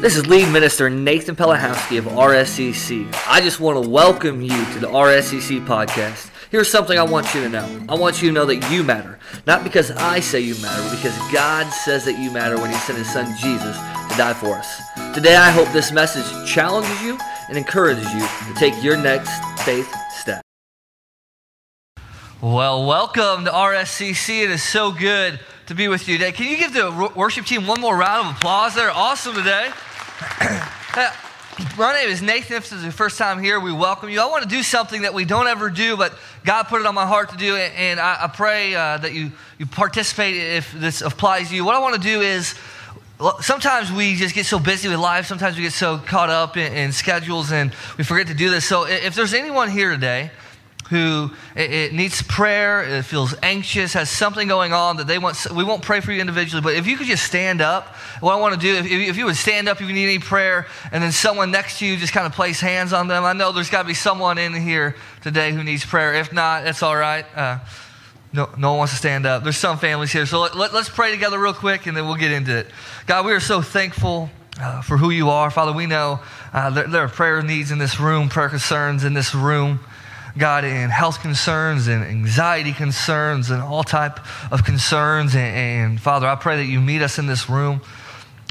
This is lead minister Nathan Pelahowski of RSEC. I just want to welcome you to the RSEC podcast. Here's something I want you to know. I want you to know that you matter. Not because I say you matter, but because God says that you matter when He sent His Son Jesus to die for us. Today I hope this message challenges you and encourages you to take your next faith step. Well, welcome to RSCC. It is so good to be with you today. Can you give the worship team one more round of applause? They're awesome today. My name is Nathan. If this is your first time here, we welcome you. I want to do something that we don't ever do, but God put it on my heart to do, and I pray that you participate if this applies to you. What I want to do is, sometimes we just get so busy with life. Sometimes we get so caught up in schedules, and we forget to do this. So if there's anyone here today who it needs prayer, it feels anxious, has something going on that they want, we won't pray for you individually, but if you could just stand up, what I want to do, if you would stand up if you need any prayer, and then someone next to you just kind of place hands on them. I know there's got to be someone in here today who needs prayer. If not, that's all right. No one wants to stand up. There's some families here. So let's pray together real quick, and then we'll get into it. God, we are so thankful for who you are. Father, we know there are prayer needs in this room, prayer concerns in this room. God, and health concerns and anxiety concerns and all type of concerns. And Father, I pray that you meet us in this room.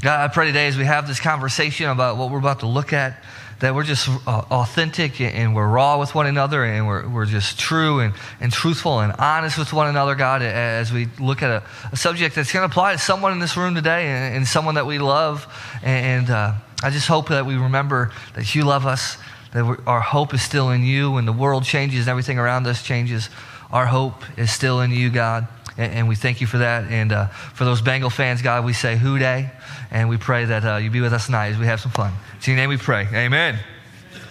God, I pray today as we have this conversation about what we're about to look at, that we're just authentic and we're raw with one another, and we're just true and truthful and honest with one another, God, as we look at a subject that's going to apply to someone in this room today and someone that we love. And I just hope that we remember that you love us, that our hope is still in you. When the world changes and everything around us changes, our hope is still in you, God. And we thank you for that. And for those Bengal fans, God, we say hoo day. And we pray that you be with us tonight as we have some fun. It's in your name we pray. Amen.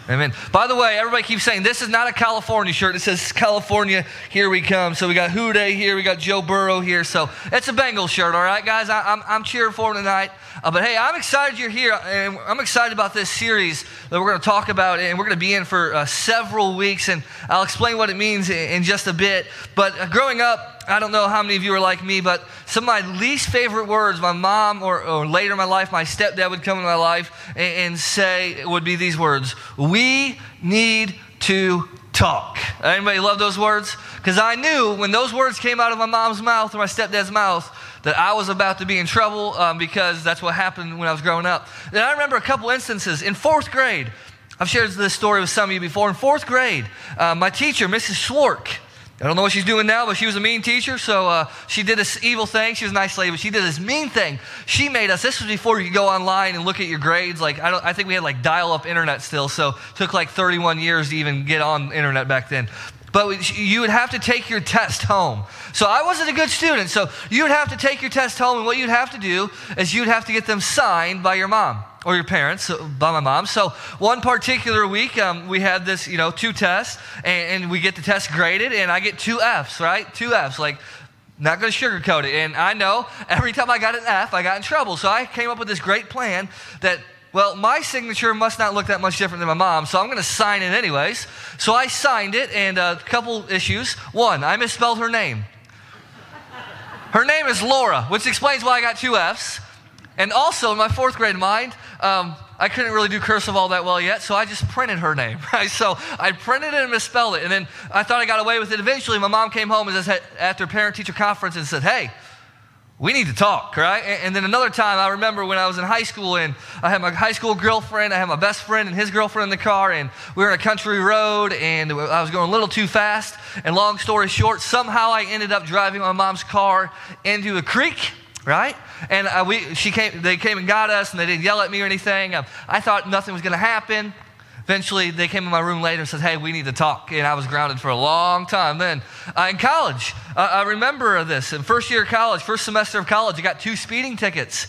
Amen. By the way, everybody keeps saying, this is not a California shirt. It says, California, here we come. So we got Hoo Day here. We got Joe Burrow here. So it's a Bengal shirt, all right, guys? I'm cheering for him tonight. But, hey, I'm excited you're here, and I'm excited about this series that we're going to talk about, and we're going to be in for several weeks, and I'll explain what it means in just a bit. But growing up, I don't know how many of you are like me, but some of my least favorite words, my mom or later in my life, my stepdad would come in my life and say, would be these words: we need to talk. Anybody love those words? Because I knew when those words came out of my mom's mouth or my stepdad's mouth that I was about to be in trouble, because that's what happened when I was growing up. And I remember a couple instances. In fourth grade, I've shared this story with some of you before. In fourth grade, my teacher, Mrs. Schwark, I don't know what she's doing now, but she was a mean teacher, so she did this evil thing. She was a nice lady, but she did this mean thing. She made us, this was before you could go online and look at your grades. Like, I think we had like dial-up internet still, so it took like 31 years to even get on internet back then. But you would have to take your test home. So I wasn't a good student, so you would have to take your test home, and what you'd have to do is you'd have to get them signed by your mom or your parents, by my mom. So one particular week, we had this, two tests, and we get the test graded, and I get two Fs, right? Two Fs, like, not going to sugarcoat it. And I know every time I got an F, I got in trouble. So I came up with this great plan that, well, my signature must not look that much different than my mom, so I'm going to sign it anyways. So I signed it, and a couple issues. One, I misspelled her name. Her name is Laura, which explains why I got two Fs. And also, in my fourth grade mind, I couldn't really do cursive all that well yet, so I just printed her name, right? So I printed it and misspelled it, and then I thought I got away with it. Eventually, my mom came home after parent-teacher conference and said, hey, we need to talk, right? And then another time, I remember when I was in high school, and I had my high school girlfriend, I had my best friend and his girlfriend in the car, and we were on a country road, and I was going a little too fast, and long story short, somehow I ended up driving my mom's car into a creek, right? And they came and got us, and they didn't yell at me or anything. I thought nothing was going to happen. Eventually, they came in my room later and said, hey, we need to talk. And I was grounded for a long time. Then in college, I remember this. In first year of college, first semester of college, I got two speeding tickets.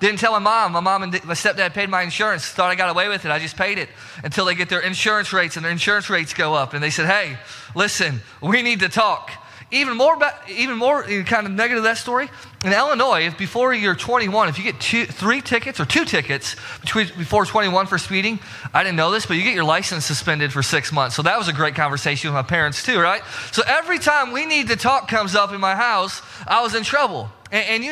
Didn't tell my mom. My mom and my stepdad paid my insurance. Thought I got away with it. I just paid it until they get their insurance rates, and their insurance rates go up. And they said, hey, listen, we need to talk. Even more kind of negative that story, in Illinois, if before you're 21, if you get two tickets before 21 for speeding, I didn't know this, but you get your license suspended for 6 months. So that was a great conversation with my parents too, right? So every time we need to talk comes up in my house, I was in trouble. And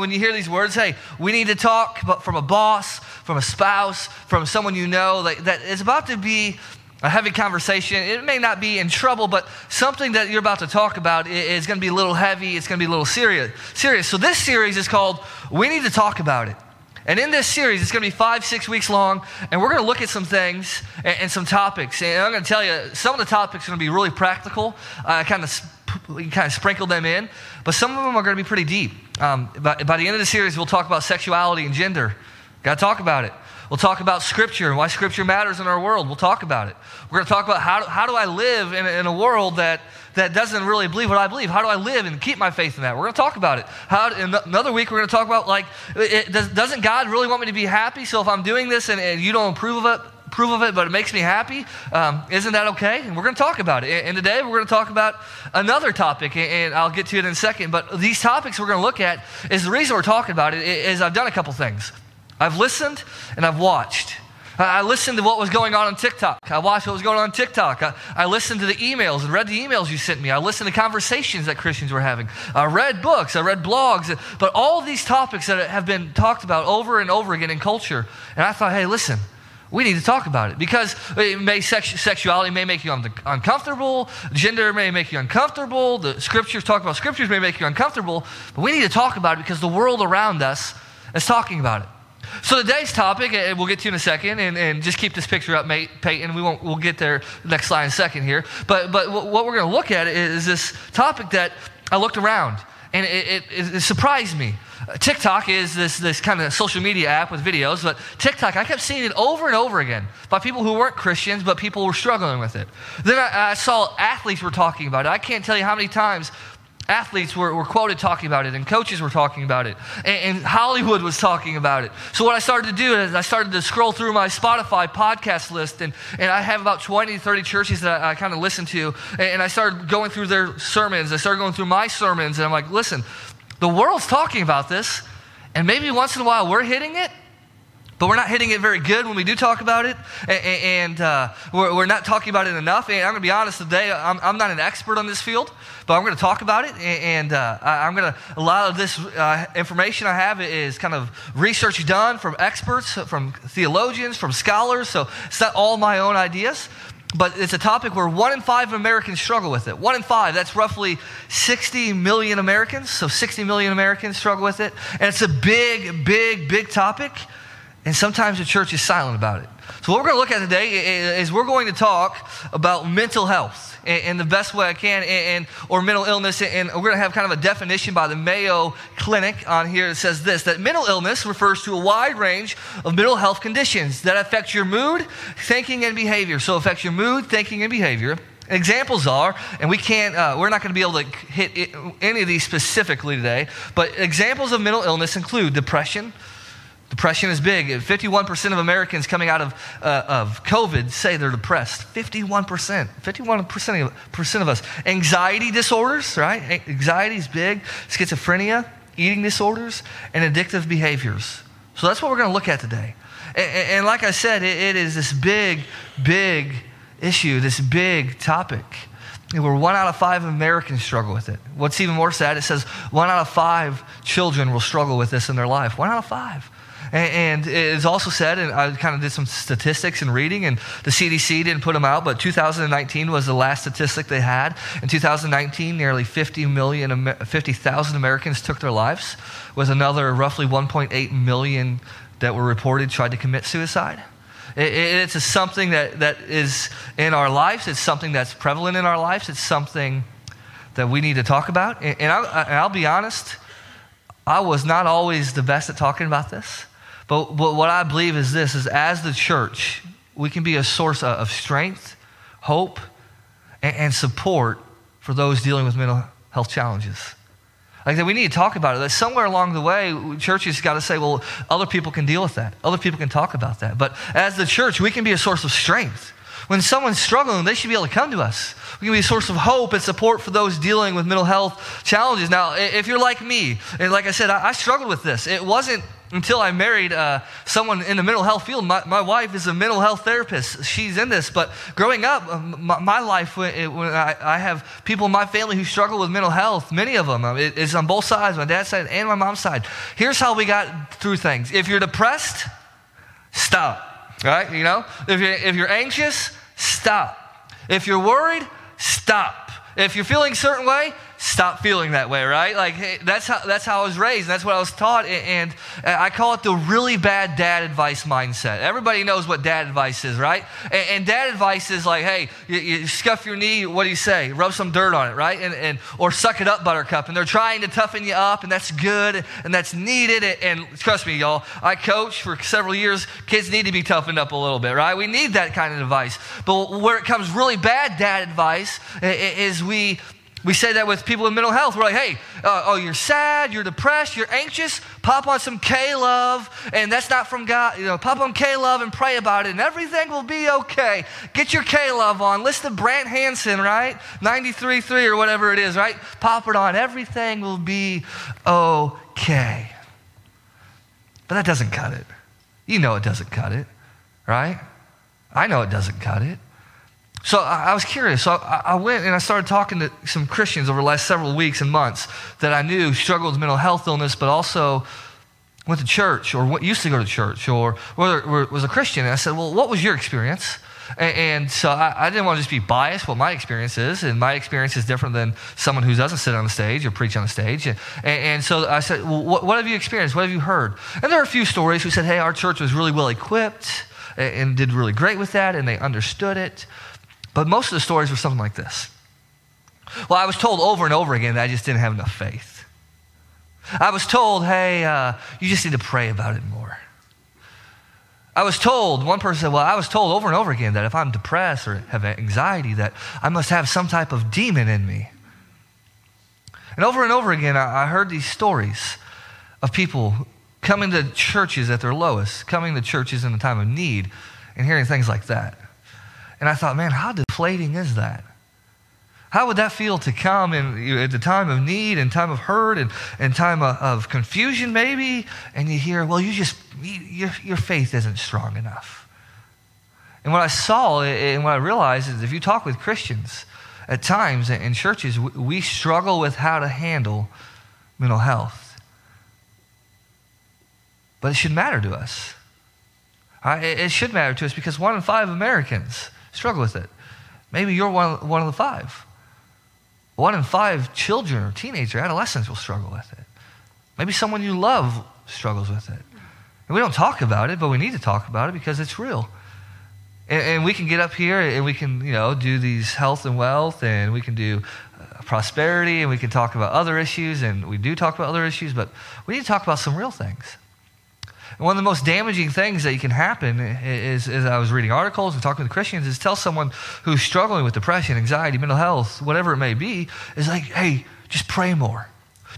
when you hear these words, hey, we need to talk, but from a boss, from a spouse, from someone you know, that is about to be a heavy conversation. It may not be in trouble, but something that you're about to talk about is going to be a little heavy. It's going to be a little serious. So this series is called We Need to Talk About It. And in this series, it's going to be 5-6 weeks long, and we're going to look at some things and some topics. And I'm going to tell you, some of the topics are going to be really practical. I kind of sprinkle them in, but some of them are going to be pretty deep. By the end of the series, we'll talk about sexuality and gender. Got to talk about it. We'll talk about Scripture and why Scripture matters in our world. We'll talk about it. We're going to talk about how do I live in a world that doesn't really believe what I believe? How do I live and keep my faith in that? We're going to talk about it. Another week, we're going to talk about, doesn't God really want me to be happy? So if I'm doing this and you don't approve of it, but it makes me happy, isn't that okay? And we're going to talk about it. And today, we're going to talk about another topic, and I'll get to it in a second. But these topics we're going to look at is the reason we're talking about it is I've done a couple things. I've listened and I've watched. I listened to what was going on TikTok. I watched what was going on TikTok. I listened to the emails and read the emails you sent me. I listened to conversations that Christians were having. I read books. I read blogs. But all these topics that have been talked about over and over again in culture. And I thought, hey, listen, we need to talk about it because it may sexuality may make you uncomfortable. Gender may make you uncomfortable. The scriptures, talk about scriptures, may make you uncomfortable. But we need to talk about it because the world around us is talking about it. So today's topic, and we'll get to in a second, and just keep this picture up, Peyton. We'll get there next slide in a second here. But what we're going to look at is this topic that I looked around, and it surprised me. TikTok is this kind of social media app with videos, but TikTok, I kept seeing it over and over again by people who weren't Christians, but people were struggling with it. Then I saw athletes were talking about it. I can't tell you how many times athletes were quoted talking about it, and coaches were talking about it, and Hollywood was talking about it. So what I started to do is I started to scroll through my Spotify podcast list, and I have about 20 to 30 churches that I kind of listen to, and I started going through their sermons. I started going through my sermons, and I'm like, listen, the world's talking about this, and maybe once in a while we're hitting it, but we're not hitting it very good when we do talk about it, and we're not talking about it enough. And I'm going to be honest today, I'm not an expert on this field, but I'm going to talk about it, and I'm going to, a lot of this information I have is kind of research done from experts, from theologians, from scholars, so it's not all my own ideas, but it's a topic where 1 in 5 Americans struggle with it. 1 in 5, that's roughly 60 million Americans, so 60 million Americans struggle with it, and it's a big, big, big topic. And sometimes the church is silent about it. So what we're going to look at today is we're going to talk about mental health in the best way I can, or mental illness, and we're going to have kind of a definition by the Mayo Clinic on here that says this, that mental illness refers to a wide range of mental health conditions that affect your mood, thinking, and behavior. So it affects your mood, thinking, and behavior. Examples are, and we're not going to be able to hit any of these specifically today, but examples of mental illness include depression. Depression is big. 51% of Americans coming out of COVID say they're depressed. 51%. 51% of us. Anxiety disorders, right? Anxiety is big. Schizophrenia, eating disorders, and addictive behaviors. So that's what we're going to look at today. And like I said, it is this big, big issue, this big topic. Where 1 out of 5 Americans struggle with it. What's even more sad, it says 1 out of 5 children will struggle with this in their life. 1 out of 5. And it's also said, and I kind of did some statistics and reading, and the CDC didn't put them out, but 2019 was the last statistic they had. In 2019, nearly 50,000 Americans took their lives, with another roughly 1.8 million that were reported tried to commit suicide. It's something that is in our lives. It's something that's prevalent in our lives. It's something that we need to talk about. And I'll be honest, I was not always the best at talking about this. But what I believe is this, is as the church, we can be a source of strength, hope, and support for those dealing with mental health challenges. Like that, we need to talk about it. That somewhere along the way, churches got to say, well, other people can deal with that. Other people can talk about that. But as the church, we can be a source of strength. When someone's struggling, they should be able to come to us. We can be a source of hope and support for those dealing with mental health challenges. Now, if you're like me, and like I said, I struggled with this. It wasn't until I married someone in the mental health field. My wife is a mental health therapist. She's in this. But growing up, my life, when I have people in my family who struggle with mental health, many of them. It's on both sides, my dad's side and my mom's side. Here's how we got through things. If you're depressed, stop, right? You know, if you're anxious, stop. If you're worried, stop. If you're feeling a certain way, stop feeling that way, right? Like, hey, that's how I was raised. That's what I was taught, and I call it the really bad dad advice mindset. Everybody knows what dad advice is, right? And dad advice is like, hey, you scuff your knee, what do you say? Rub some dirt on it, right? Or suck it up, buttercup. And they're trying to toughen you up, and that's good, and that's needed. And trust me, y'all, I coached for several years. Kids need to be toughened up a little bit, right? We need that kind of advice. But where it comes really bad dad advice is we say that with people with mental health. We're like, hey, you're sad, you're depressed, you're anxious, pop on some K-love, and that's not from God. You know, pop on K-love and pray about it, and everything will be okay. Get your K-love on. Listen to Brant Hansen, right? 93.3 or whatever it is, right? Pop it on. Everything will be okay. But that doesn't cut it. You know it doesn't cut it, right? I know it doesn't cut it. So I was curious. So I went and I started talking to some Christians over the last several weeks and months that I knew struggled with mental health illness, but also went to church or used to go to church or was a Christian. And I said, well, what was your experience? And so I didn't want to just be biased what my experience is, and my experience is different than someone who doesn't sit on the stage or preach on the stage. And so I said, well, what have you experienced? What have you heard? And there are a few stories who said, hey, our church was really well equipped and did really great with that, and they understood it. But most of the stories were something like this. Well, I was told over and over again that I just didn't have enough faith. I was told, hey, you just need to pray about it more. I was told, one person said, well, I was told over and over again that if I'm depressed or have anxiety that I must have some type of demon in me. And over again, I heard these stories of people coming to churches at their lowest, coming to churches in a time of need, and hearing things like that. And I thought, man, how deflating is that? How would that feel to come in at the time of need and time of hurt and time of confusion maybe? And you hear, well, your faith isn't strong enough. And what I saw and what I realized is if you talk with Christians at times in churches, we struggle with how to handle mental health. But it should matter to us. It should matter to us because 1 in 5 Americans struggle with it. Maybe you're one of the 5. 1 in 5 children or teenagers or adolescents will struggle with it. Maybe someone you love struggles with it. And we don't talk about it, but we need to talk about it because it's real. And we can get up here and we can, you know, do these health and wealth, and we can do prosperity, and we can talk about other issues, and we do talk about other issues, but we need to talk about some real things. One of the most damaging things that can happen is I was reading articles and talking to Christians, is tell someone who's struggling with depression, anxiety, mental health, whatever it may be, is like, hey, just pray more.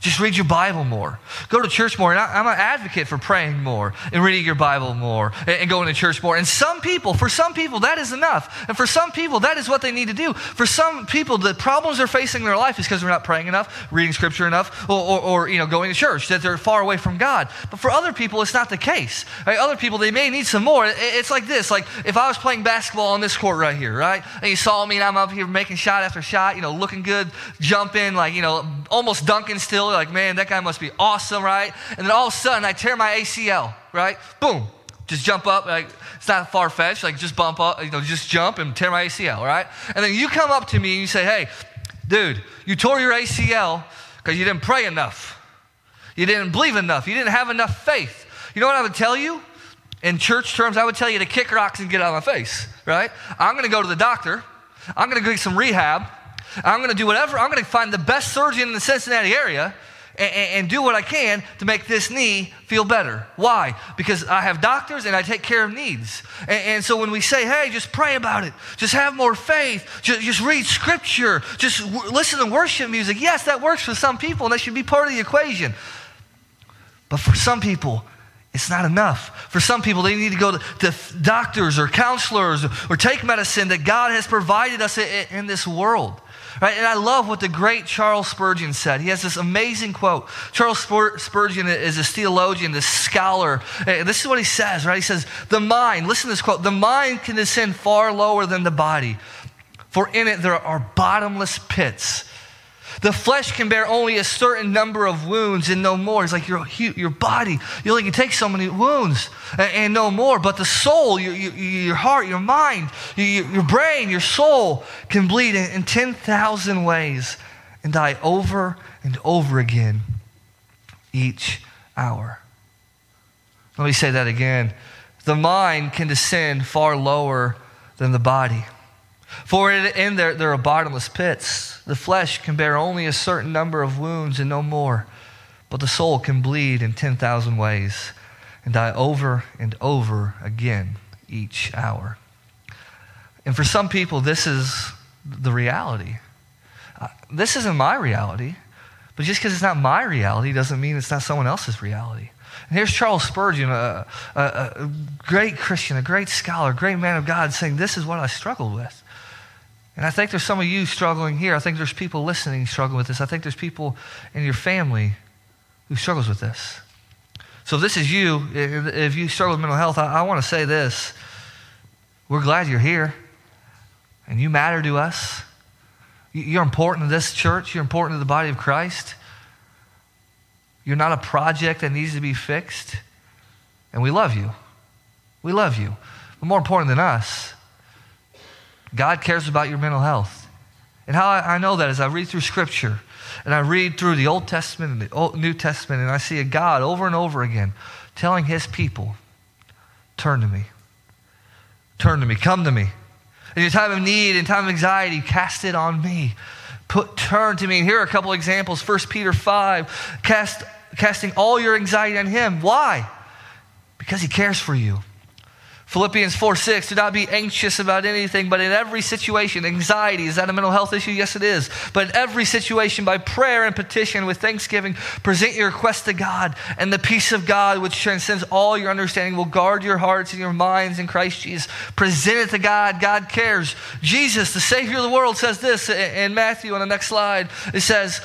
Just read your Bible more. Go to church more. And I'm an advocate for praying more and reading your Bible more and going to church more. And for some people, that is enough. And for some people, that is what they need to do. For some people, the problems they're facing in their life is because they're not praying enough, reading Scripture enough, or you know, going to church, that they're far away from God. But for other people, it's not the case. Right? Other people, they may need some more. It's like this. Like if I was playing basketball on this court right here, right? And you saw me and I'm up here making shot after shot, you know, looking good, jumping, like, you know, almost dunking still. Like, man, that guy must be awesome, right? And then all of a sudden, I tear my ACL, right? Boom. Just jump up. Like, it's not far-fetched. Like, just bump up, you know, just jump and tear my ACL, right? And then you come up to me and you say, hey, dude, you tore your ACL because you didn't pray enough. You didn't believe enough. You didn't have enough faith. You know what I would tell you? In church terms, I would tell you to kick rocks and get out of my face, right? I'm going to go to the doctor. I'm going to go get some rehab. I'm going to do whatever. I'm going to find the best surgeon in the Cincinnati area and do what I can to make this knee feel better. Why? Because I have doctors and I take care of needs. And so when we say, hey, just pray about it. Just have more faith. Just read Scripture. Just listen to worship music. Yes, that works for some people, and that should be part of the equation. But for some people, it's not enough. For some people, they need to go to doctors or counselors or take medicine that God has provided us in this world. Right? And I love what the great Charles Spurgeon said. He has this amazing quote. Charles Spurgeon is this theologian, this scholar. And this is what he says, right? He says, the mind, listen to this quote, the mind can descend far lower than the body, for in it there are bottomless pits. The flesh can bear only a certain number of wounds and no more. It's like your body, you only can take so many wounds and no more. But the soul, your heart, your mind, your brain, your soul can bleed in 10,000 ways and die over and over again each hour. Let me say that again. The mind can descend far lower than the body. For in there are bottomless pits. The flesh can bear only a certain number of wounds and no more. But the soul can bleed in 10,000 ways and die over and over again each hour. And for some people, this is the reality. This isn't my reality. But just because it's not my reality doesn't mean it's not someone else's reality. And here's Charles Spurgeon, a great Christian, a great scholar, a great man of God, saying, this is what I struggled with. And I think there's some of you struggling here. I think there's people listening struggling with this. I think there's people in your family who struggles with this. So if this is you, if you struggle with mental health, I want to say this. We're glad you're here, and you matter to us. You're important to this church. You're important to the body of Christ. You're not a project that needs to be fixed. And we love you. We love you. But more important than us, God cares about your mental health. And how I know that is I read through Scripture, and I read through the Old Testament and the New Testament, and I see a God over and over again telling his people, turn to me. Turn to me. Come to me. In your time of need, in time of anxiety, cast it on me. Turn to me. And here are a couple examples. 1 Peter 5, casting all your anxiety on him. Why? Because he cares for you. Philippians 4:6, do not be anxious about anything, but in every situation, anxiety, is that a mental health issue? Yes, it is. But in every situation, by prayer and petition with thanksgiving, present your request to God, and the peace of God, which transcends all your understanding, will guard your hearts and your minds in Christ Jesus. Present it to God. God cares. Jesus, the Savior of the world, says this in Matthew on the next slide. It says,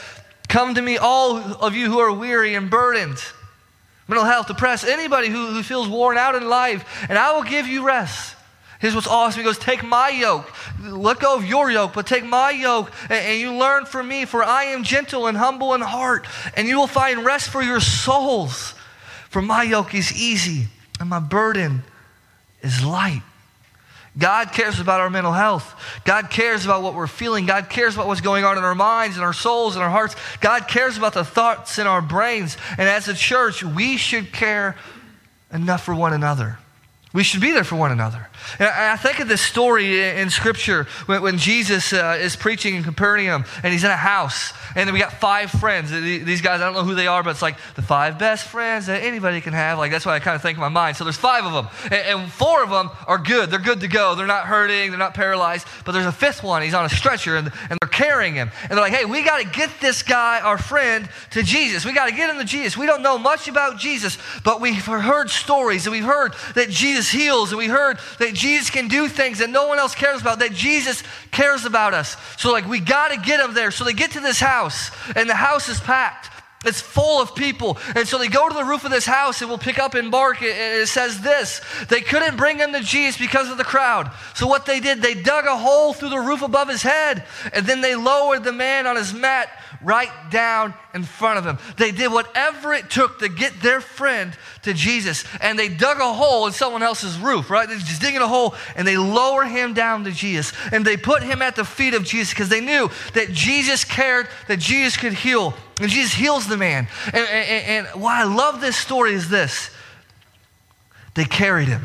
come to me, all of you who are weary and burdened. Mental health, depressed, anybody who feels worn out in life, and I will give you rest. Here's what's awesome. He goes, take my yoke. Let go of your yoke, but take my yoke, and you learn from me, for I am gentle and humble in heart, and you will find rest for your souls. For my yoke is easy, and my burden is light. God cares about our mental health. God cares about what we're feeling. God cares about what's going on in our minds and our souls and our hearts. God cares about the thoughts in our brains. And as a church, we should care enough for one another. We should be there for one another. And I think of this story in Scripture when Jesus is preaching in Capernaum, and he's in a house, and then we got five friends. These guys, I don't know who they are, but it's like the five best friends that anybody can have. Like, that's what I kind of think in my mind. So there's five of them, and four of them are good. They're good to go. They're not hurting. They're not paralyzed. But there's a fifth one. He's on a stretcher, and they're carrying him. And they're like, hey, we got to get this guy, our friend, to Jesus. We got to get him to Jesus. We don't know much about Jesus, but we've heard stories, and we've heard that Jesus heals, and we heard that Jesus can do things that no one else cares about, that Jesus cares about us. So like, we got to get him there. So they get to this house, and the house is packed. It's full of people. And so they go to the roof of this house, and we'll pick up and bark. It says this, they couldn't bring him to Jesus because of the crowd. So what they did, they dug a hole through the roof above his head, and then they lowered the man on his mat right down in front of him. They did whatever it took to get their friend to Jesus, and they dug a hole in someone else's roof, right? They're just digging a hole, and they lower him down to Jesus, and they put him at the feet of Jesus because they knew that Jesus cared, that Jesus could heal, and Jesus heals the man. And why I love this story is this. They carried him.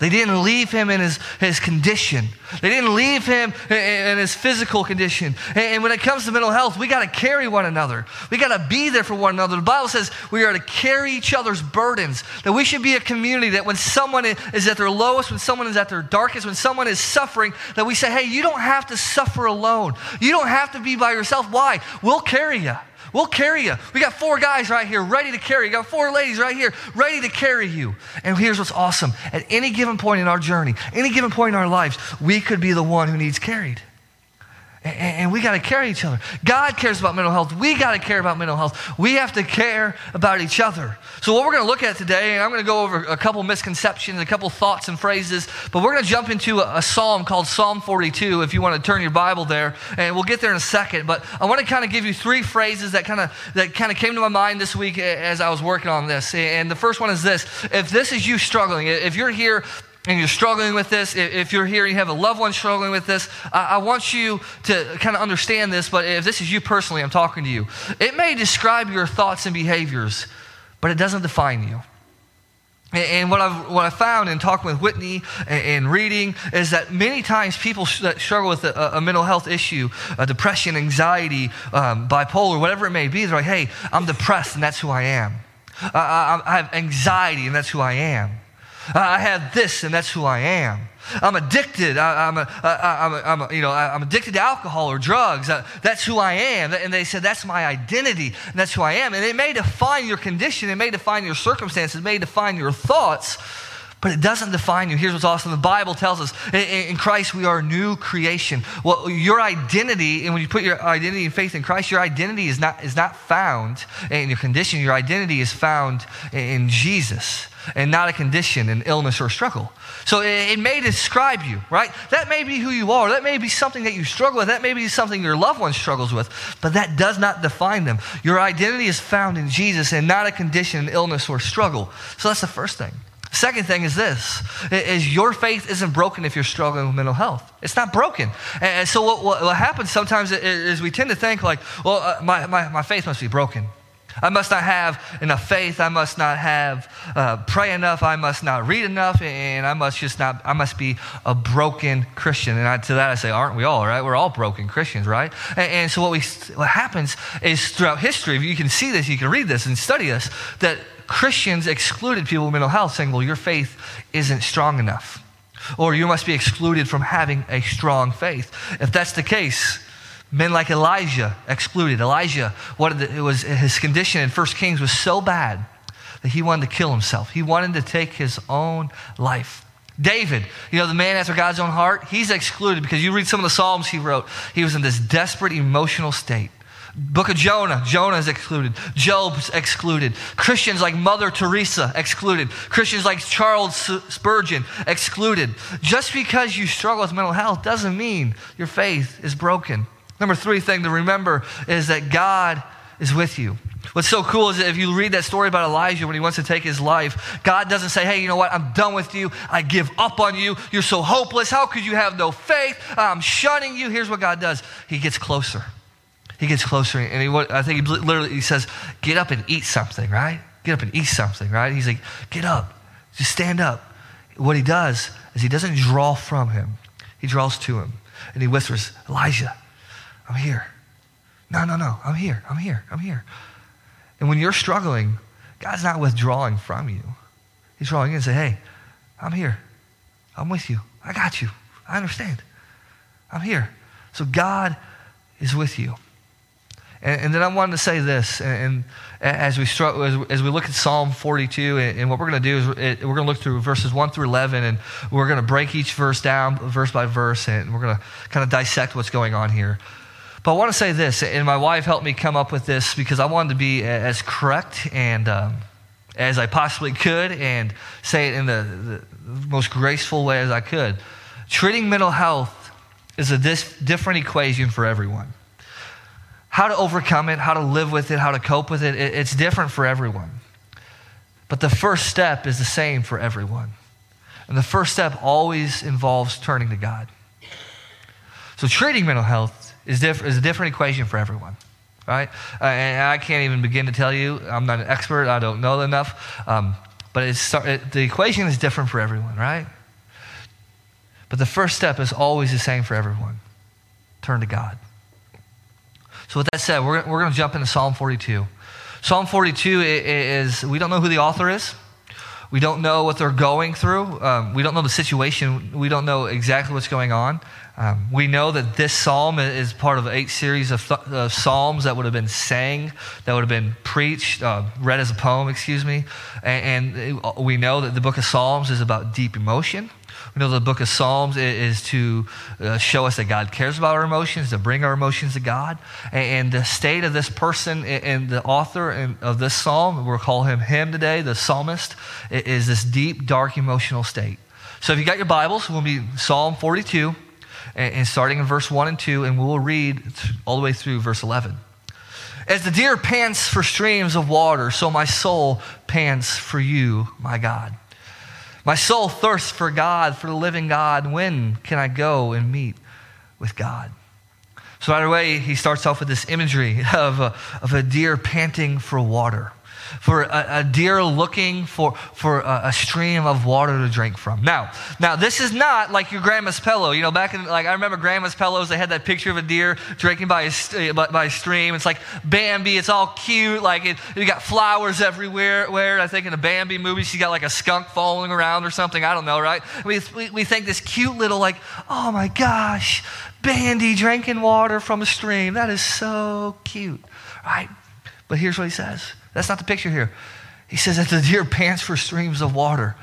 They didn't leave him in his condition. They didn't leave him in his physical condition. And when it comes to mental health, we got to carry one another. We got to be there for one another. The Bible says we are to carry each other's burdens, that we should be a community that when someone is at their lowest, when someone is at their darkest, when someone is suffering, that we say, hey, you don't have to suffer alone. You don't have to be by yourself. Why? We'll carry you. We'll carry you. We got four guys right here ready to carry you. Got four ladies right here ready to carry you. And here's what's awesome. At any given point in our journey, any given point in our lives, we could be the one who needs carried. And we got to care each other. God cares about mental health. We got to care about mental health. We have to care about each other. So what we're going to look at today, and I'm going to go over a couple misconceptions, a couple thoughts and phrases, but we're going to jump into a psalm called Psalm 42, if you want to turn your Bible there, and we'll get there in a second. But I want to kind of give you three phrases that kind of came to my mind this week as I was working on this. And the first one is this: if this is you struggling, if you're here and you're struggling with this, if you're here and you have a loved one struggling with this, I want you to kind of understand this, but if this is you personally, I'm talking to you. It may describe your thoughts and behaviors, but it doesn't define you. And what I found in talking with Whitney and reading is that many times people that struggle with a mental health issue, depression, anxiety, bipolar, whatever it may be, they're like, hey, I'm depressed and that's who I am. I have anxiety and that's who I am. I have this, and that's who I am. I'm addicted. I'm addicted to alcohol or drugs. That's who I am. And they said, that's my identity, and that's who I am. And it may define your condition. It may define your circumstances. It may define your thoughts, but it doesn't define you. Here's what's awesome. The Bible tells us in Christ, we are a new creation. Well, your identity, and when you put your identity and faith in Christ, your identity is not found in your condition. Your identity is found in Jesus, and not a condition, an illness or a struggle. So it may describe you, right? That may be who you are. That may be something that you struggle with. That may be something your loved one struggles with, but that does not define them. Your identity is found in Jesus and not a condition, an illness or struggle. So that's the first thing. Second thing is this, is your faith isn't broken if you're struggling with mental health. It's not broken. And so what happens sometimes is we tend to think like, well, my faith must be broken. I must not have enough faith. I must not have pray enough. I must not read enough, and I must be a broken Christian. And to that I say, aren't we all, right? We're all broken Christians, right? And so what happens is throughout history, you can see this, you can read this and study this, that Christians excluded people with mental health, saying, well, your faith isn't strong enough, or you must be excluded from having a strong faith. If that's the case, men like Elijah excluded. Elijah, his condition in 1 Kings was so bad that he wanted to kill himself. He wanted to take his own life. David, the man after God's own heart, he's excluded because you read some of the Psalms he wrote. He was in this desperate emotional state. Book of Jonah, Jonah is excluded. Job's excluded. Christians like Mother Teresa, excluded. Christians like Charles Spurgeon, excluded. Just because you struggle with mental health doesn't mean your faith is broken. Number three thing to remember is that God is with you. What's so cool is that if you read that story about Elijah when he wants to take his life, God doesn't say, hey, you know what? I'm done with you. I give up on you. You're so hopeless. How could you have no faith? I'm shunning you. Here's what God does. He gets closer. He gets closer. And he says, get up and eat something, right? Get up and eat something, right? He's like, get up. Just stand up. What he does is he doesn't draw from him. He draws to him. And he whispers, Elijah, I'm here. No, I'm here. And when you're struggling, God's not withdrawing from you. He's drawing in and saying, hey, I'm here. I'm with you. I got you. I understand. I'm here. So God is with you. And then I wanted to say this, and as we look at Psalm 42, and what we're going to do is we're going to look through verses 1 through 11, and we're going to break each verse down verse by verse, and we're going to kind of dissect what's going on here. But I want to say this, and my wife helped me come up with this because I wanted to be as correct and as I possibly could and say it in the most graceful way as I could. Treating mental health is a different equation for everyone. How to overcome it, how to live with it, how to cope with it, it's different for everyone. But the first step is the same for everyone. And the first step always involves turning to God. So treating mental health is a different equation for everyone, right? And I can't even begin to tell you. I'm not an expert. I don't know enough. But the equation is different for everyone, right? But the first step is always the same for everyone. Turn to God. So with that said, we're going to jump into Psalm 42. Psalm 42 is, we don't know who the author is. We don't know what they're going through. We don't know the situation. We don't know exactly what's going on. We know that this psalm is part of 8 series of psalms that would have been sang, that would have been preached, read as a poem, excuse me. And we know that the book of Psalms is about deep emotion. We know the book of Psalms is to show us that God cares about our emotions, to bring our emotions to God. And the state of this person and the author of this psalm, we'll call him today, the psalmist, is this deep, dark, emotional state. So if you got your Bibles, we'll be Psalm 42, and starting in verse 1 and 2, and we'll read all the way through verse 11. As the deer pants for streams of water, so my soul pants for you, my God. My soul thirsts for God, for the living God. When can I go and meet with God? So right away, he starts off with this imagery of a deer panting for water, for a deer looking for a stream of water to drink from. Now this is not like your grandma's pillow. You know, back in, like, I remember grandma's pillows, they had that picture of a deer drinking by a stream. It's like Bambi, it's all cute, like you got flowers everywhere. I think in the Bambi movie, she got like a skunk following around or something, I don't know, right? We think this cute little, like, oh my gosh, Bandy drinking water from a stream. That is so cute, right? But here's what he says. That's not the picture here. He says that the deer pants for streams of water.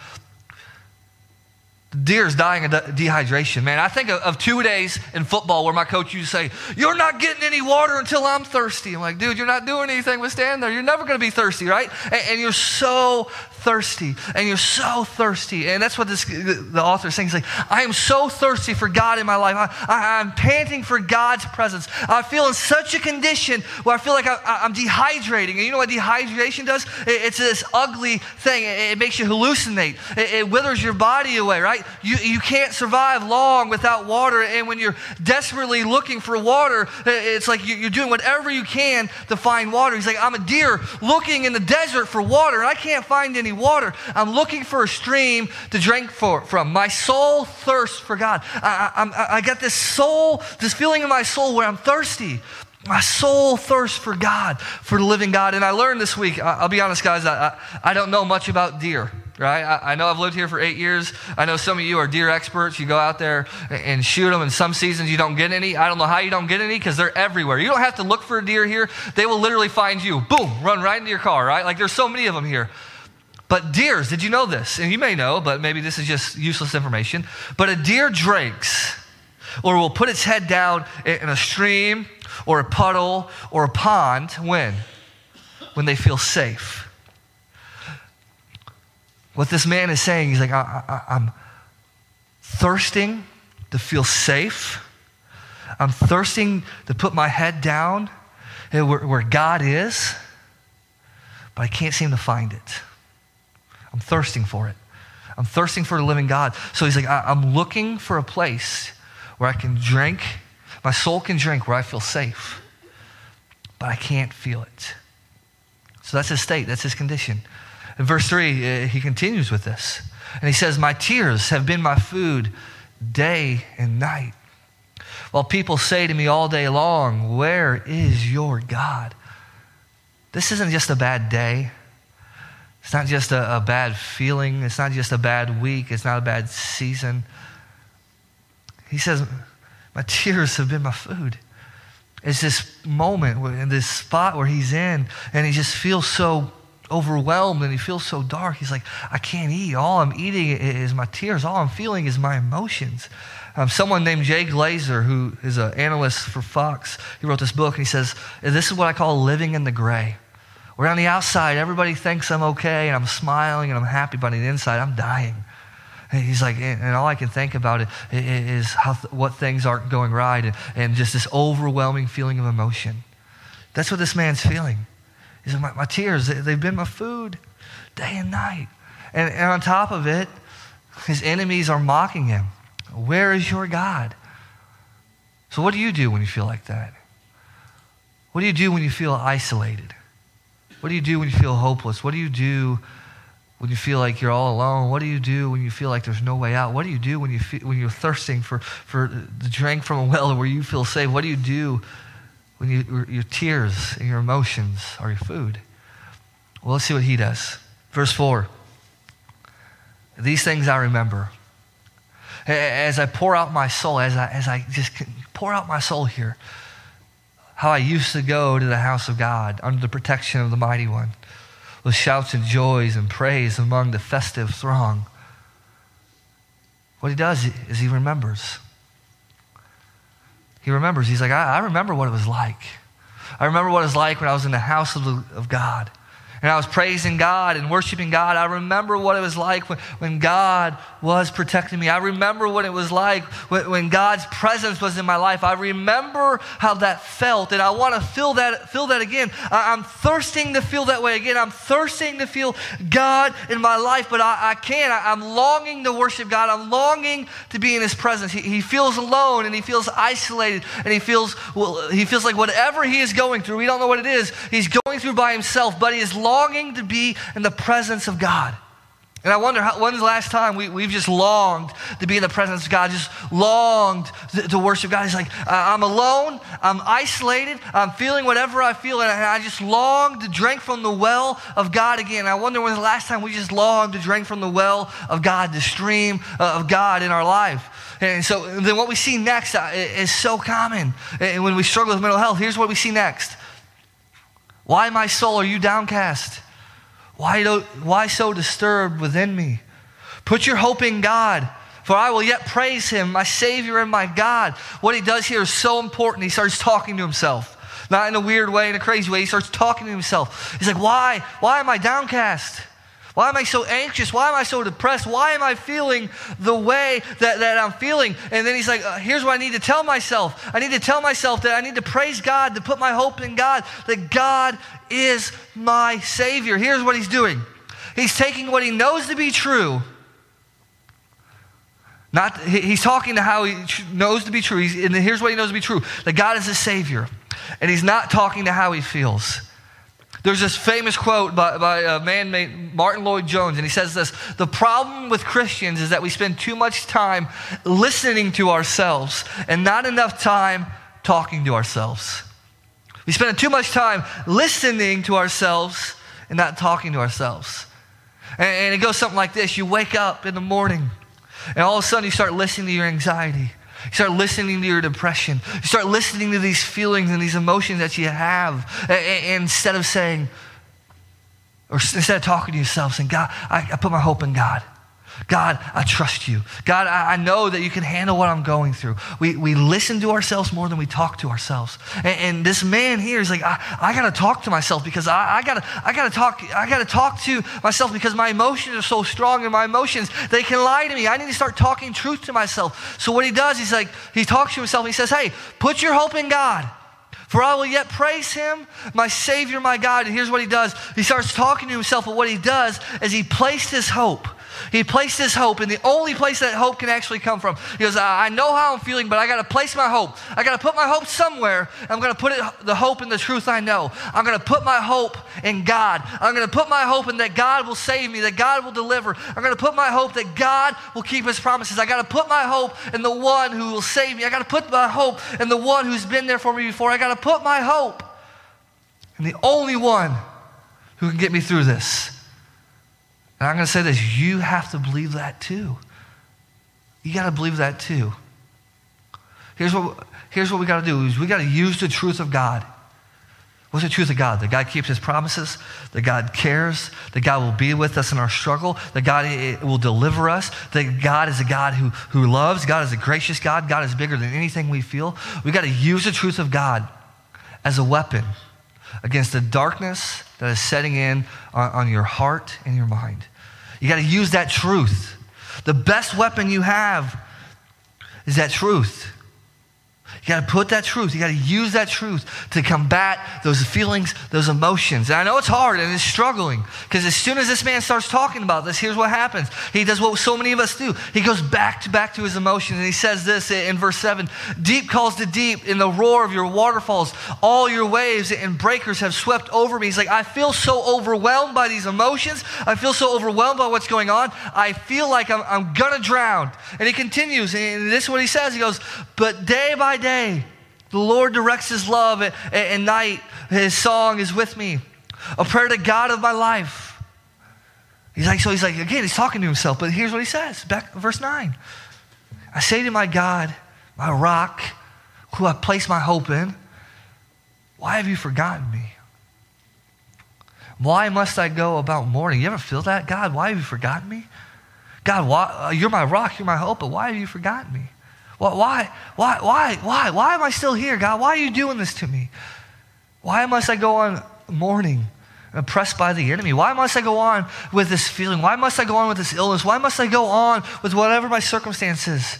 The deer's dying of dehydration, man. I think of 2 days in football where my coach used to say, you're not getting any water until I'm thirsty. I'm like, dude, you're not doing anything but stand there. You're never going to be thirsty, right? And you're so thirsty, and you're so thirsty. And that's what the author is saying. He's like, I am so thirsty for God in my life. I'm panting for God's presence. I feel in such a condition where I feel like I'm dehydrating. And you know what dehydration does? It's this ugly thing. It makes you hallucinate. It withers your body away, right? You can't survive long without water. And when you're desperately looking for water, it's like you're doing whatever you can to find water. He's like, I'm a deer looking in the desert for water, and I can't find any water. I'm looking for a stream to drink from. My soul thirsts for God. I got this feeling in my soul where I'm thirsty. My soul thirsts for God, for the living God. And I learned this week, I'll be honest, guys, I don't know much about deer, right? I know I've lived here for 8 years. I know some of you are deer experts. You go out there and shoot them, and some seasons you don't get any. I don't know how you don't get any, because they're everywhere. You don't have to look for a deer here. They will literally find you. Boom, run right into your car, right? Like, there's so many of them here. But deers, did you know this? And you may know, but maybe this is just useless information. But a deer drinks, or will put its head down in a stream or a puddle or a pond when? When they feel safe. What this man is saying, he's like, I'm thirsting to feel safe. I'm thirsting to put my head down where God is, but I can't seem to find it. I'm thirsting for it. I'm thirsting for the living God. So he's like, I'm looking for a place where I can drink, my soul can drink, where I feel safe, but I can't feel it. So that's his state, that's his condition. In verse 3, he continues with this. And he says, my tears have been my food day and night, while people say to me all day long, where is your God? This isn't just a bad day. It's not just a bad feeling. It's not just a bad week. It's not a bad season. He says, my tears have been my food. It's this moment, in this spot where he's in, and he just feels so overwhelmed, and he feels so dark. He's like, I can't eat. All I'm eating is my tears. All I'm feeling is my emotions. Someone named Jay Glazer, who is an analyst for Fox, he wrote this book, and he says, this is what I call living in the gray. Where on the outside, everybody thinks I'm okay, and I'm smiling, and I'm happy, but on the inside, I'm dying. And he's like, and all I can think about it is what things aren't going right, and just this overwhelming feeling of emotion. That's what this man's feeling. He's like, my tears, they've been my food day and night. And on top of it, his enemies are mocking him. Where is your God? So what do you do when you feel like that? What do you do when you feel isolated? What do you do when you feel hopeless? What do you do when you feel like you're all alone? What do you do when you feel like there's no way out? What do you do when you're thirsting for the drink from a well where you feel safe? What do you do when your tears and your emotions are your food? Well, let's see what he does. Verse 4, these things I remember. As I pour out my soul, as I just pour out my soul here, how I used to go to the house of God under the protection of the Mighty One, with shouts and joys and praise among the festive throng. What he does is he remembers. He remembers. He's like, I remember what it was like. I remember what it was like when I was in the house of God. And I was praising God and worshiping God. I remember what it was like when God was protecting me. I remember what it was like when God's presence was in my life. I remember how that felt, and I want to feel that again. I'm thirsting to feel that way again. I'm thirsting to feel God in my life, but I can't. I'm longing to worship God. I'm longing to be in his presence. He feels alone, and he feels isolated, and he feels like whatever he is going through, we don't know what it is, he's going through by himself, but he is longing to be in the presence of God. And I wonder, when's the last time we've just longed to be in the presence of God, just longed to worship God? He's like, I'm alone, I'm isolated, I'm feeling whatever I feel, and I just long to drink from the well of God again. I wonder when's the last time we just longed to drink from the well of God, the stream of God in our life. And so then what we see next is so common. And when we struggle with mental health, here's what we see next. Why, my soul, are you downcast? Why so disturbed within me? Put your hope in God, for I will yet praise him, my Savior and my God. What he does here is so important. He starts talking to himself. Not in a weird way, in a crazy way. He starts talking to himself. He's like, why am I downcast? Why am I so anxious? Why am I so depressed? Why am I feeling the way that I'm feeling? And then he's like, here's what I need to tell myself. I need to tell myself that I need to praise God, to put my hope in God, that God is my Savior. Here's what he's doing. He's taking what he knows to be true. He's talking to how he knows to be true. And here's what he knows to be true, that God is his Savior. And he's not talking to how he feels. There's this famous quote by a man named Martin Lloyd-Jones, and he says this: the problem with Christians is that we spend too much time listening to ourselves and not enough time talking to ourselves. We spend too much time listening to ourselves and not talking to ourselves. And it goes something like this. You wake up in the morning, and all of a sudden you start listening to your anxiety. You start listening to your depression. You start listening to these feelings and these emotions that you have, instead of saying, or instead of talking to yourself, saying, God, I put my hope in God. God, I trust you. God, I know that you can handle what I'm going through. We listen to ourselves more than we talk to ourselves. And this man here is like, I gotta talk to myself, because I gotta talk to myself, because my emotions are so strong, and my emotions, they can lie to me. I need to start talking truth to myself. So what he does, he's like, he talks to himself and he says, hey, put your hope in God, for I will yet praise him, my Savior, my God. And here's what he does. He starts talking to himself, but what he does is he placed his hope. He placed his hope in the only place that hope can actually come from. He goes, I know how I'm feeling, but I got to place my hope. I got to put my hope somewhere. I'm going to put the hope in the truth I know. I'm going to put my hope in God. I'm going to put my hope in that God will save me, that God will deliver. I'm going to put my hope that God will keep his promises. I got to put my hope in the one who will save me. I got to put my hope in the one who's been there for me before. I got to put my hope and the only one who can get me through this. And I'm going to say this, you have to believe that too. You got to believe that too. Here's what we got to do, is we got to use the truth of God. What's the truth of God? That God keeps his promises, that God cares, that God will be with us in our struggle, that God will deliver us, that God is a God who loves, God is a gracious God, God is bigger than anything we feel. We got to use the truth of God as a weapon against the darkness that is setting in on your heart and your mind. You got to use that truth. The best weapon you have is that truth. You got to put that truth. You got to use that truth to combat those feelings, those emotions. And I know it's hard and it's struggling, because as soon as this man starts talking about this, here's what happens. He does what so many of us do. He goes back to his emotions, and he says this in verse 7. Deep calls to deep in the roar of your waterfalls. All your waves and breakers have swept over me. He's like, I feel so overwhelmed by these emotions. I feel so overwhelmed by what's going on. I feel like I'm going to drown. And he continues, and this is what he says. He goes, but day by day, the Lord directs his love, and night his song is with me, a prayer to God of my life. He's like, again, he's talking to himself, but here's what he says, back verse 9. I say to my God, my rock, who I place my hope in, why have you forgotten me? Why must I go about mourning? You ever feel that? God, why have you forgotten me? God, why, you're my rock, you're my hope, but why have you forgotten me? Why am I still here, God? Why are you doing this to me? Why must I go on mourning, oppressed by the enemy? Why must I go on with this feeling? Why must I go on with this illness? Why must I go on with whatever my circumstances?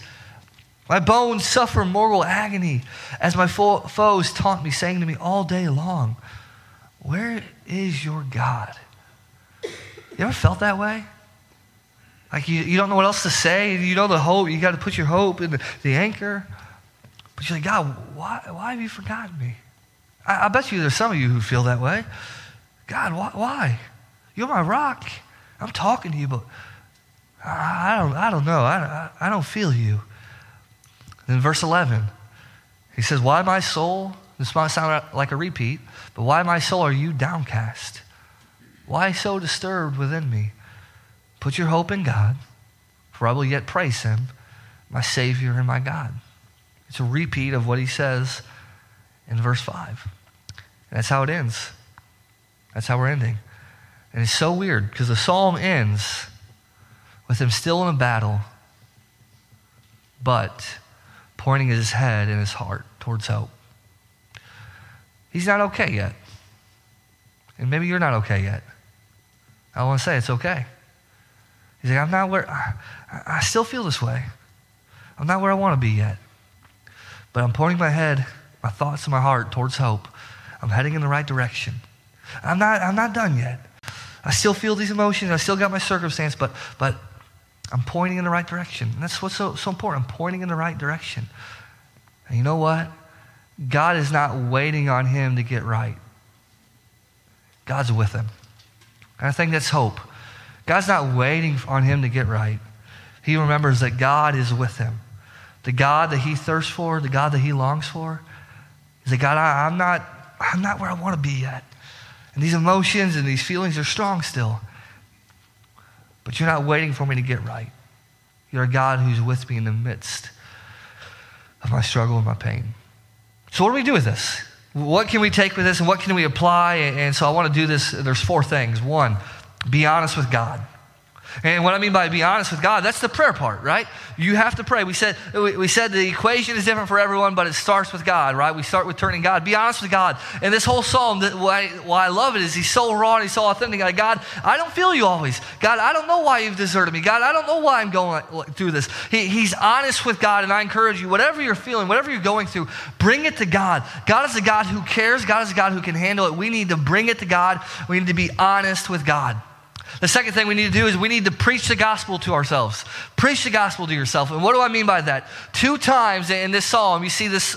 My bones suffer mortal agony as my foes taunt me, saying to me all day long, where is your God? You ever felt that way? Like you don't know what else to say. You know the hope. You got to put your hope in the anchor. But you're like, God, why have you forgotten me? I bet you there's some of you who feel that way. God, why? You're my rock. I'm talking to you, but I don't know. I don't feel you. Then verse 11, he says, why my soul, this might sound like a repeat, but why my soul are you downcast? Why so disturbed within me? Put your hope in God, for I will yet praise him, my Savior and my God. It's a repeat of what he says in verse 5. And that's how it ends. That's how we're ending. And it's so weird because the psalm ends with him still in a battle, but pointing his head and his heart towards hope. He's not okay yet. And maybe you're not okay yet. I want to say it's okay. He's like, I'm not where, I still feel this way. I'm not where I want to be yet. But I'm pointing my head, my thoughts and my heart towards hope. I'm heading in the right direction. I'm not done yet. I still feel these emotions. I still got my circumstance, but I'm pointing in the right direction. And that's what's so important. I'm pointing in the right direction. And you know what? God is not waiting on him to get right. God's with him. And I think that's hope. God's not waiting on him to get right. He remembers that God is with him. The God that he thirsts for, the God that he longs for. He's like, God, I'm not where I want to be yet. And these emotions and these feelings are strong still. But you're not waiting for me to get right. You're a God who's with me in the midst of my struggle and my pain. So what do we do with this? What can we take with this and what can we apply? And so I want to do this. There's four things. One, be honest with God. And what I mean by be honest with God, that's the prayer part, right? You have to pray. We said the equation is different for everyone, but it starts with God, right? We start with turning God. Be honest with God. And this whole psalm, why I love it is he's so raw and he's so authentic. Like, God, I don't feel you always. God, I don't know why you've deserted me. God, I don't know why I'm going through this. He's honest with God, and I encourage you, whatever you're feeling, whatever you're going through, bring it to God. God is a God who cares. God is a God who can handle it. We need to bring it to God. We need to be honest with God. The second thing we need to do is we need to preach the gospel to ourselves. Preach the gospel to yourself. And what do I mean by that? Two times in this psalm, you see this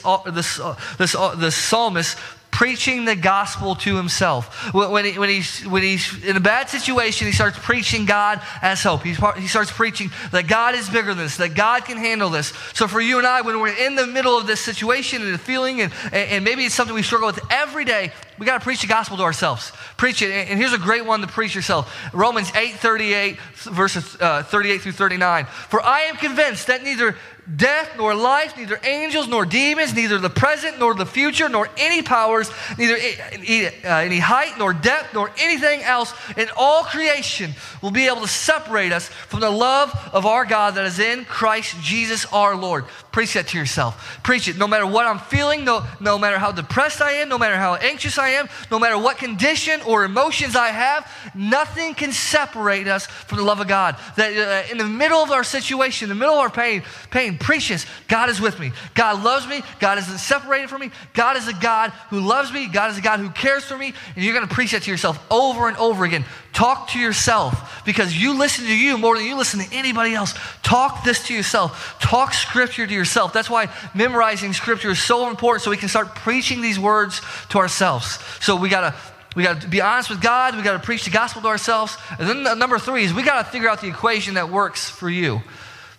psalmist preaching the gospel to himself. When he's in a bad situation, he starts preaching God as hope. He starts preaching that God is bigger than this, that God can handle this. So for you and I, when we're in the middle of this situation and the feeling, and maybe it's something we struggle with every day, we got to preach the gospel to ourselves. Preach it. And here's a great one to preach yourself. Romans 8:38, verses 38 through 39. For I am convinced that neither death nor life, neither angels nor demons, neither the present nor the future, nor any powers, neither any height nor depth nor anything else in all creation will be able to separate us from the love of our God that is in Christ Jesus our Lord. Preach that to yourself. Preach it. No matter what I'm feeling, no matter how depressed I am, no matter how anxious I am, no matter what condition or emotions I have, nothing can separate us from the love of God. That in the middle of our situation, in the middle of our pain, preach this. God is with me. God loves me. God isn't separated from me. God is a God who loves me. God is a God who cares for me. And you're going to preach that to yourself over and over again. Talk to yourself, because you listen to you more than you listen to anybody else. Talk this to yourself. Talk scripture to yourself. That's why memorizing scripture is so important, so we can start preaching these words to ourselves. So we got to be honest with God. We got to preach the gospel to ourselves. And then number three is we got to figure out the equation that works for you.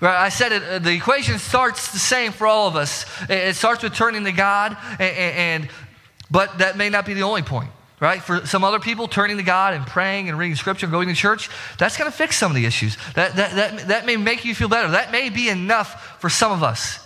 Right, I said it, the equation starts the same for all of us. It starts with turning to God, but that may not be the only point, right? For some other people, turning to God and praying and reading scripture and going to church, that's going to fix some of the issues. That may make you feel better. That may be enough for some of us.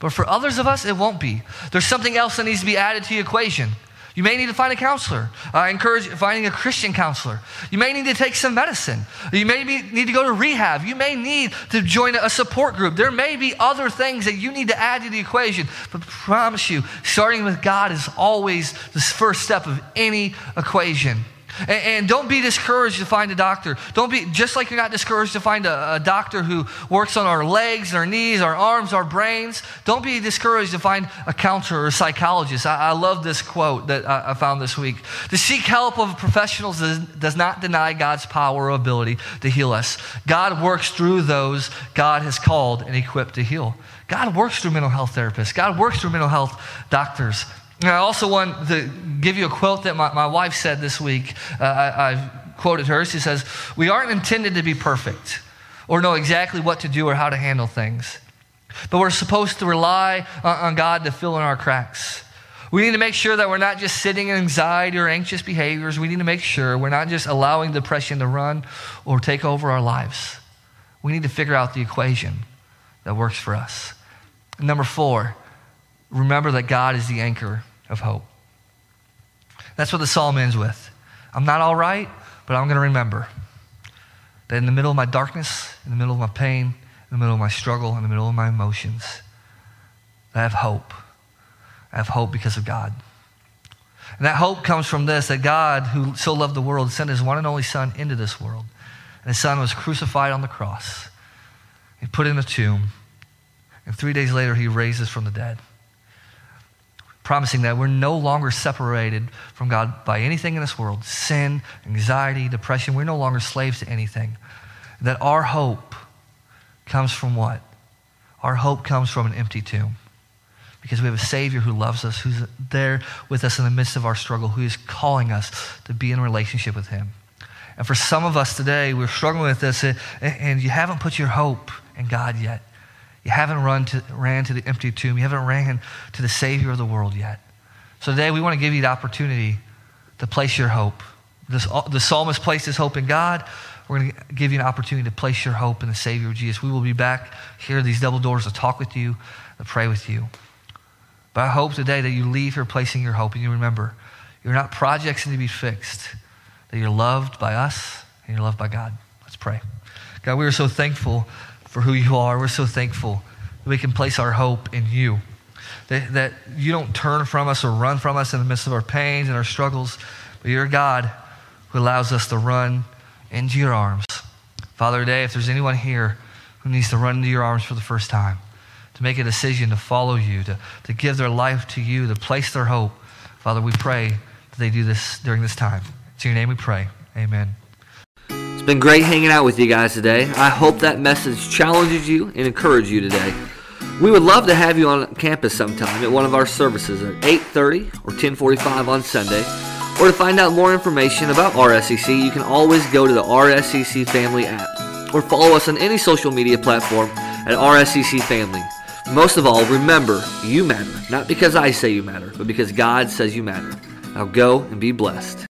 But for others of us, it won't be. There's something else that needs to be added to the equation. You may need to find a counselor. I encourage finding a Christian counselor. You may need to take some medicine. You may need to go to rehab. You may need to join a support group. There may be other things that you need to add to the equation. But I promise you, starting with God is always the first step of any equation. And don't be discouraged to find a doctor. Don't be, just like you're not discouraged to find a doctor who works on our legs, our knees, our arms, our brains. Don't be discouraged to find a counselor or a psychologist. I love this quote that I found this week. To seek help of professionals does not deny God's power or ability to heal us. God works through those God has called and equipped to heal. God works through mental health therapists. God works through mental health doctors. And I also want to give you a quote that my wife said this week. I've quoted her. She says, "We aren't intended to be perfect or know exactly what to do or how to handle things, but we're supposed to rely on God to fill in our cracks. We need to make sure that we're not just sitting in anxiety or anxious behaviors. We need to make sure we're not just allowing depression to run or take over our lives. We need to figure out the equation that works for us." And number four, remember that God is the anchor of hope. That's what the psalm ends with. I'm not all right, but I'm going to remember that in the middle of my darkness, in the middle of my pain, in the middle of my struggle, in the middle of my emotions, I have hope. I have hope because of God. And that hope comes from this, that God, who so loved the world, sent his one and only Son into this world. And his Son was crucified on the cross. He put in a tomb. And 3 days later, he raises from the dead, promising that we're no longer separated from God by anything in this world. Sin, anxiety, depression, we're no longer slaves to anything. That our hope comes from what? Our hope comes from an empty tomb, because we have a Savior who loves us, who's there with us in the midst of our struggle, who is calling us to be in relationship with him. And for some of us today, we're struggling with this, and you haven't put your hope in God yet. You haven't ran to the empty tomb. You haven't ran to the Savior of the world yet. So today we want to give you the opportunity to place your hope. The psalmist placed his hope in God. We're going to give you an opportunity to place your hope in the Savior of Jesus. We will be back here at these double doors to talk with you, to pray with you. But I hope today that you leave here placing your hope, and you remember you're not projects need to be fixed, that you're loved by us and you're loved by God. Let's pray. God, we are so thankful for who you are. We're so thankful that we can place our hope in you, that you don't turn from us or run from us in the midst of our pains and our struggles, but you're a God who allows us to run into your arms. Father, today, if there's anyone here who needs to run into your arms for the first time, to make a decision to follow you, to give their life to you, to place their hope, Father, we pray that they do this during this time. It's in your name we pray. Amen. It's been great hanging out with you guys today. I hope that message challenges you and encourages you today. We would love to have you on campus sometime at one of our services at 8:30 or 10:45 on Sunday. Or to find out more information about RSEC, you can always go to the RSEC Family app or follow us on any social media platform at RSEC Family. Most of all, remember, you matter. Not because I say you matter, but because God says you matter. Now go and be blessed.